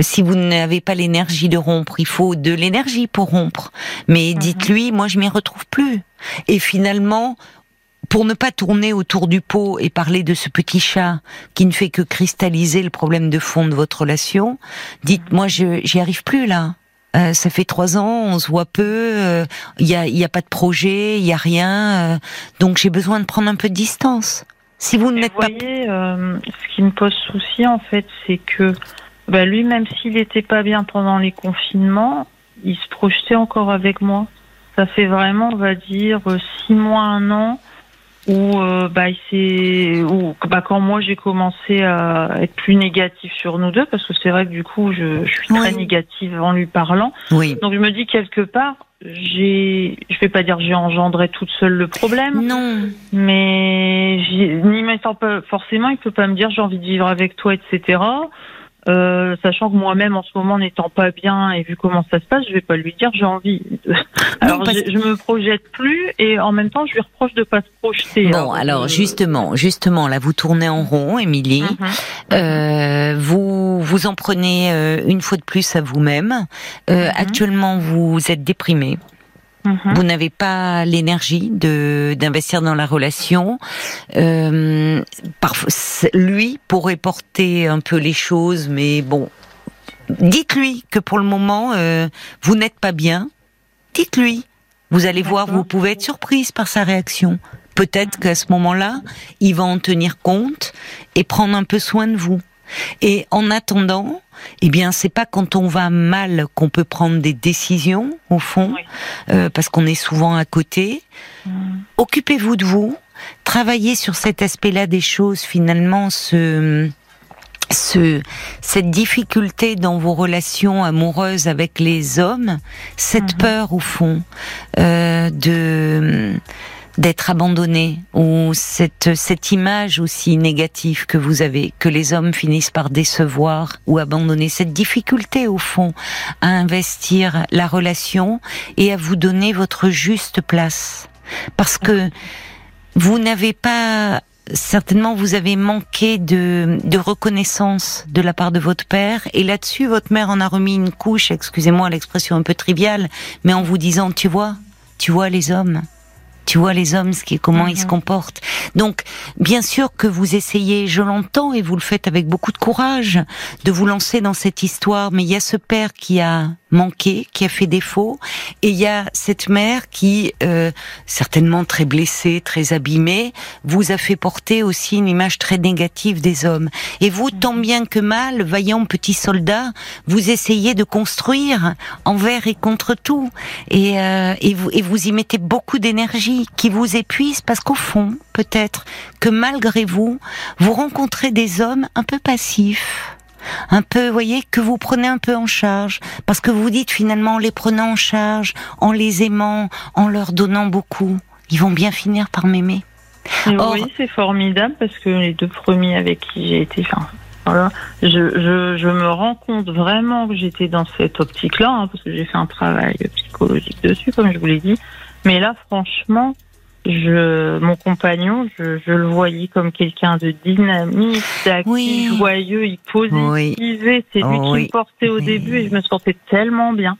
Si vous n'avez pas l'énergie de rompre, il faut de l'énergie pour rompre. Mais dites-lui, moi je m'y retrouve plus. Et finalement, pour ne pas tourner autour du pot et parler de ce petit chat qui ne fait que cristalliser le problème de fond de votre relation, dites, moi je, j'y arrive plus là. Euh, ça fait trois ans, on se voit peu, il euh, y a, y a pas de projet, il y a rien, euh, donc j'ai besoin de prendre un peu de distance. Si vous ne n'êtes pas... Vous voyez, euh, ce qui me pose souci en fait, c'est que bah lui, même s'il n'était pas bien pendant les confinements, il se projetait encore avec moi. Ça fait vraiment, on va dire, six mois, un an, où euh, bah il s'est, où bah quand moi j'ai commencé à être plus négative sur nous deux, parce que c'est vrai que du coup je, je suis oui. très négative en lui parlant. Oui. Donc je me dis quelque part, j'ai, je vais pas dire j'ai engendré toute seule le problème. Non. Mais j'ai, n'y mettant pas forcément, il peut pas me dire j'ai envie de vivre avec toi, et cetera. Euh, sachant que moi-même en ce moment n'étant pas bien et vu comment ça se passe, je vais pas lui dire j'ai envie. Alors non, parce... je, je me projette plus et en même temps je lui reproche de pas se projeter. Bon, alors, alors euh... justement, justement là vous tournez en rond, Émilie. Mm-hmm. Euh, vous vous en prenez euh, une fois de plus à vous-même. Euh, mm-hmm. Actuellement vous êtes déprimée. Vous n'avez pas l'énergie de d'investir dans la relation. Euh, parfois, lui pourrait porter un peu les choses, mais bon, dites-lui que pour le moment, euh, vous n'êtes pas bien. Dites-lui. Vous allez voir, vous pouvez être surprise par sa réaction. Peut-être qu'à ce moment-là, il va en tenir compte et prendre un peu soin de vous. Et en attendant, eh bien, c'est pas quand on va mal qu'on peut prendre des décisions, au fond, oui. euh, parce qu'on est souvent à côté. Mmh. Occupez-vous de vous, travaillez sur cet aspect-là des choses, finalement, ce, ce, cette difficulté dans vos relations amoureuses avec les hommes, cette mmh. peur, au fond, euh, de... d'être abandonné, ou cette cette image aussi négative que vous avez, que les hommes finissent par décevoir ou abandonner, cette difficulté au fond à investir la relation et à vous donner votre juste place, parce que vous n'avez pas, certainement vous avez manqué de de reconnaissance de la part de votre père, et là-dessus votre mère en a remis une couche, excusez-moi l'expression un peu triviale, mais en vous disant tu vois, tu vois les hommes Tu vois les hommes, ce qui, comment mmh. ils se comportent. Donc, bien sûr que vous essayez, je l'entends, et vous le faites avec beaucoup de courage, de vous lancer dans cette histoire, mais il y a ce père qui a manqué, qui a fait défaut, et il y a cette mère qui, euh, certainement très blessée, très abîmée, vous a fait porter aussi une image très négative des hommes. Et vous, mmh. tant bien que mal, vaillant petit soldat, vous essayez de construire envers et contre tout, et, euh, et, vous, et vous y mettez beaucoup d'énergie, qui vous épuise, parce qu'au fond, peut-être que malgré vous, vous rencontrez des hommes un peu passifs, un peu, voyez, que vous prenez un peu en charge, parce que vous dites finalement, en les prenant en charge, en les aimant, en leur donnant beaucoup, ils vont bien finir par m'aimer. Or, oui, c'est formidable, parce que les deux premiers avec qui j'ai été, enfin, voilà, je, je, je me rends compte vraiment que j'étais dans cette optique-là, hein, parce que j'ai fait un travail psychologique dessus, comme je vous l'ai dit. Mais là, franchement, je, mon compagnon, je, je le voyais comme quelqu'un de dynamique, d'actif, oui. joyeux, il posait, il faisait, c'est lui oh, qui me portait au oui. début, et je me sentais tellement bien.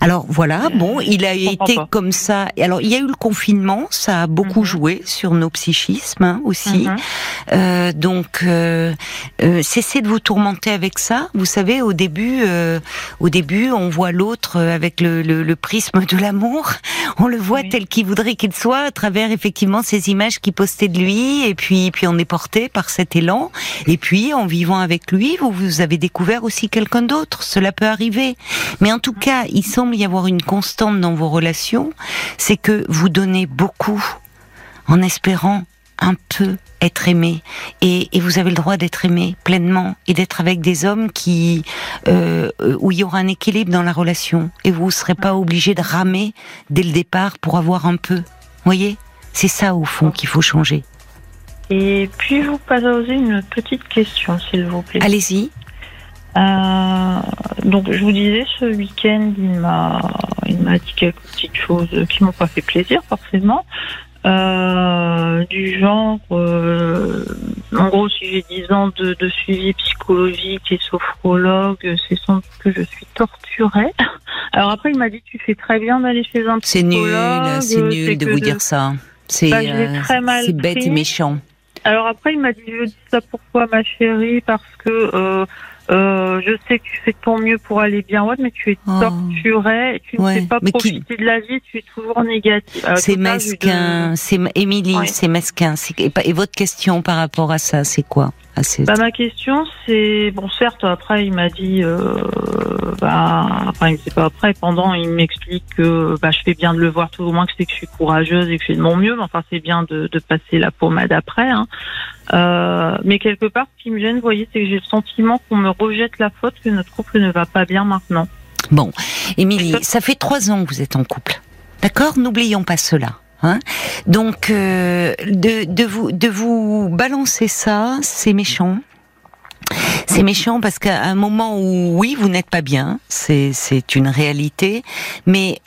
Alors voilà, bon, il a été pas. comme ça. Alors il y a eu le confinement, ça a beaucoup mm-hmm. joué sur nos psychismes hein, aussi. Mm-hmm. Euh, donc euh, euh, cessez de vous tourmenter avec ça. Vous savez, au début, euh, au début, on voit l'autre avec le, le, le prisme de l'amour. On le voit oui. tel qu'il voudrait qu'il soit, à travers effectivement ces images qu'il postait de lui. Et puis, puis on est porté par cet élan. Et puis en vivant avec lui, vous, vous avez découvert aussi quelqu'un d'autre. Cela peut arriver. Mais en tout cas, il semble y avoir une constante dans vos relations, c'est que vous donnez beaucoup en espérant un peu être aimé, et, et vous avez le droit d'être aimé pleinement et d'être avec des hommes qui euh, où il y aura un équilibre dans la relation et vous ne serez pas obligé de ramer dès le départ pour avoir un peu. Voyez, c'est ça au fond qu'il faut changer. Et puis-je vous poser une petite question, s'il vous plaît ? Allez-y. Euh, donc je vous disais, ce week-end il m'a il m'a dit quelques petites choses qui m'ont pas fait plaisir forcément, euh, du genre euh, en gros si j'ai dix ans de, de suivi psychologique et sophrologue, c'est sans doute que je suis torturée. Alors après il m'a dit tu fais très bien d'aller chez un psychologue. C'est nul, c'est nul de vous de... dire ça. C'est bah, euh, c'est bête et méchant. Alors après il m'a dit je dis ça pourquoi ma chérie, parce que euh, Euh, je sais que tu fais de ton mieux pour aller bien, ouais, mais tu es torturée, tu ne ouais. sais pas mais profiter qui... de la vie, tu es toujours négative. Euh, c'est masquin, c'est Émilie, ouais. c'est masquin. C'est... Et votre question par rapport à ça, c'est quoi? Ah, c'est... Bah, ma question, c'est, bon, certes, après, il m'a dit, euh, bah, enfin, il sait pas après, pendant, il m'explique que, bah, je fais bien de le voir, tout au moins que c'est que je suis courageuse et que je fais de mon mieux, mais enfin, c'est bien de, de passer la pommade après, hein. Euh, mais quelque part, ce qui me gêne, vous voyez, c'est que j'ai le sentiment qu'on me rejette la faute, que notre couple ne va pas bien maintenant. Bon. Émilie, ça... ça fait trois ans que vous êtes en couple. D'accord? N'oublions pas cela. Hein, donc euh, de, de vous de vous balancer ça, c'est méchant. C'est méchant parce qu'à un moment où oui, vous n'êtes pas bien, c'est c'est une réalité, mais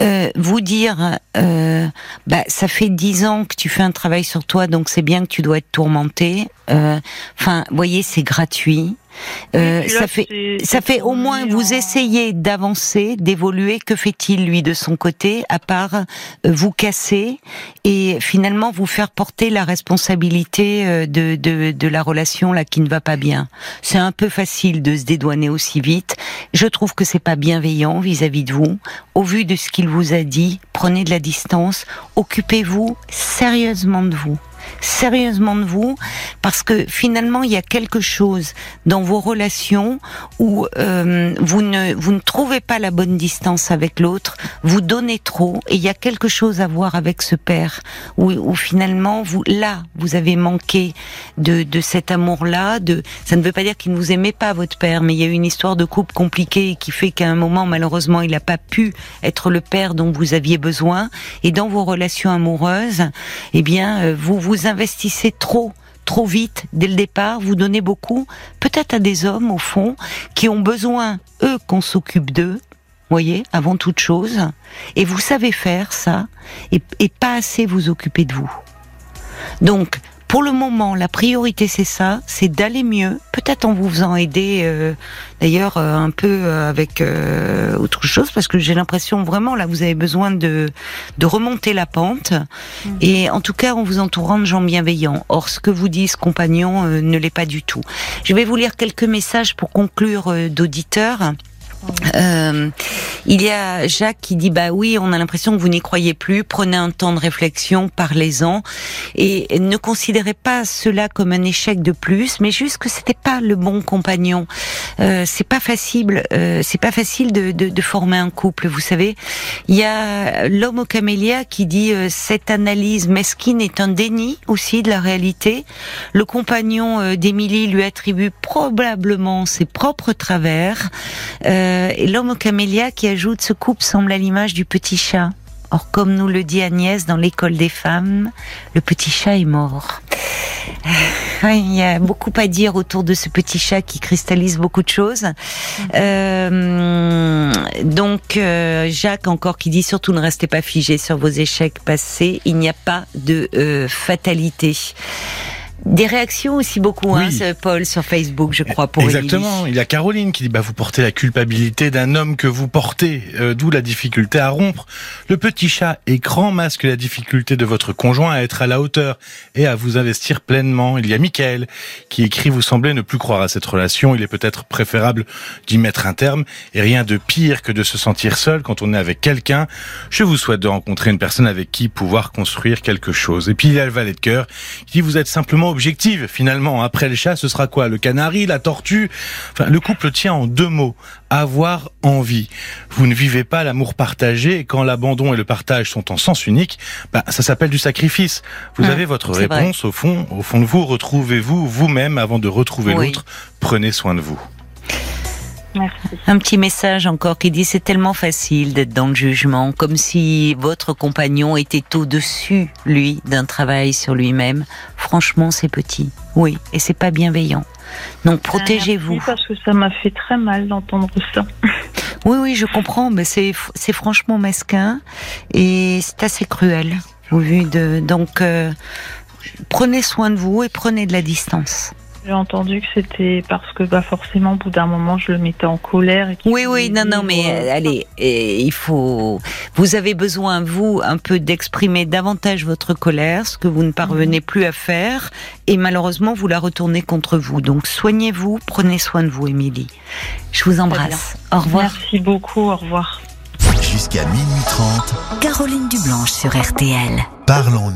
euh, vous dire euh, bah ça fait dix ans que tu fais un travail sur toi, donc c'est bien que tu dois être tourmenté. Enfin, euh, voyez, c'est gratuit. Euh, ça fait, ça fait au moins vous essayez d'avancer, d'évoluer. Que fait-il lui de son côté à part vous casser et finalement vous faire porter la responsabilité de de, de la relation là qui ne va pas bien. C'est un peu facile de se dédouaner aussi vite. Je trouve que c'est pas bienveillant vis-à-vis de vous. Au vu de ce qu'il vous a dit, prenez de la distance. Occupez-vous sérieusement de vous. Sérieusement de vous, parce que finalement il y a quelque chose dans vos relations où euh, vous ne vous ne trouvez pas la bonne distance avec l'autre, vous donnez trop, et il y a quelque chose à voir avec ce père où, où finalement vous là vous avez manqué de de cet amour là. De ça ne veut pas dire qu'il ne vous aimait pas votre père, mais il y a eu une histoire de couple compliquée qui fait qu'à un moment malheureusement il n'a pas pu être le père dont vous aviez besoin. Et dans vos relations amoureuses, eh bien vous vous Vous investissez trop, trop vite dès le départ, vous donnez beaucoup, peut-être à des hommes au fond, qui ont besoin, eux, qu'on s'occupe d'eux, voyez, avant toute chose, et vous savez faire ça, et, et pas assez vous occuper de vous. Donc, pour le moment, la priorité c'est ça, c'est d'aller mieux, peut-être en vous faisant aider, euh, d'ailleurs euh, un peu euh, avec euh, autre chose, parce que j'ai l'impression vraiment là vous avez besoin de de remonter la pente, mmh. et en tout cas en vous entourant de gens bienveillants. Or ce que vous disent compagnons euh, ne l'est pas du tout. Je vais vous lire quelques messages pour conclure euh, d'auditeurs. Euh, il y a Jacques qui dit bah oui, on a l'impression que vous n'y croyez plus, prenez un temps de réflexion, parlez-en et ne considérez pas cela comme un échec de plus, mais juste que c'était pas le bon compagnon. Euh, c'est pas facile, euh, c'est pas facile de, de, de former un couple, vous savez. Il y a l'homme au camélia qui dit euh, cette analyse mesquine est un déni aussi de la réalité. Le compagnon euh, d'Émilie lui attribue probablement ses propres travers. Euh, Et l'homme au camélia qui ajoute ce couple semble à l'image du petit chat. Or, comme nous le dit Agnès dans l'école des femmes, le petit chat est mort. Il y a beaucoup à dire autour de ce petit chat qui cristallise beaucoup de choses. Euh, donc, euh, Jacques encore qui dit surtout ne restez pas figés sur vos échecs passés. Il n'y a pas de euh, fatalité. Des réactions aussi beaucoup, oui. hein, Paul, sur Facebook, je crois, pour Exactement. Émilie. Il y a Caroline qui dit, bah, vous portez la culpabilité d'un homme que vous portez, euh, d'où la difficulté à rompre. Le petit chat écran masque la difficulté de votre conjoint à être à la hauteur et à vous investir pleinement. Il y a Michael qui écrit, vous semblez ne plus croire à cette relation. Il est peut-être préférable d'y mettre un terme et rien de pire que de se sentir seul quand on est avec quelqu'un. Je vous souhaite de rencontrer une personne avec qui pouvoir construire quelque chose. Et puis, il y a le valet de cœur qui dit, vous êtes simplement objective, finalement. Après le chat, ce sera quoi? Le canari, la tortue? Enfin, le couple tient en deux mots. Avoir envie. Vous ne vivez pas l'amour partagé, et quand l'abandon et le partage sont en sens unique, bah, ça s'appelle du sacrifice. Vous ah, avez votre réponse, vrai. au fond, au fond de vous. Retrouvez-vous vous-même avant de retrouver oui. l'autre. Prenez soin de vous. Merci. Un petit message encore qui dit, c'est tellement facile d'être dans le jugement, comme si votre compagnon était au-dessus, lui, d'un travail sur lui-même. franchement, c'est petit. Oui, et c'est pas bienveillant. Donc, protégez-vous. Merci, parce que ça m'a fait très mal d'entendre ça. Oui, oui, je comprends, mais c'est, c'est franchement mesquin et c'est assez cruel. Au vu de, donc, euh, prenez soin de vous et prenez de la distance. J'ai entendu que c'était parce que, bah, forcément, au bout d'un moment, je le mettais en colère. Et oui, oui, non, non, mais euh, allez, et, il faut. Vous avez besoin, vous, un peu d'exprimer davantage votre colère, ce que vous ne parvenez mmh. plus à faire, et malheureusement, vous la retournez contre vous. Donc, soignez-vous, prenez soin de vous, Émilie. Je vous embrasse. Au revoir. Merci beaucoup, au revoir. Jusqu'à minuit trente. Caroline Dublanche sur R T L. Parlons-nous.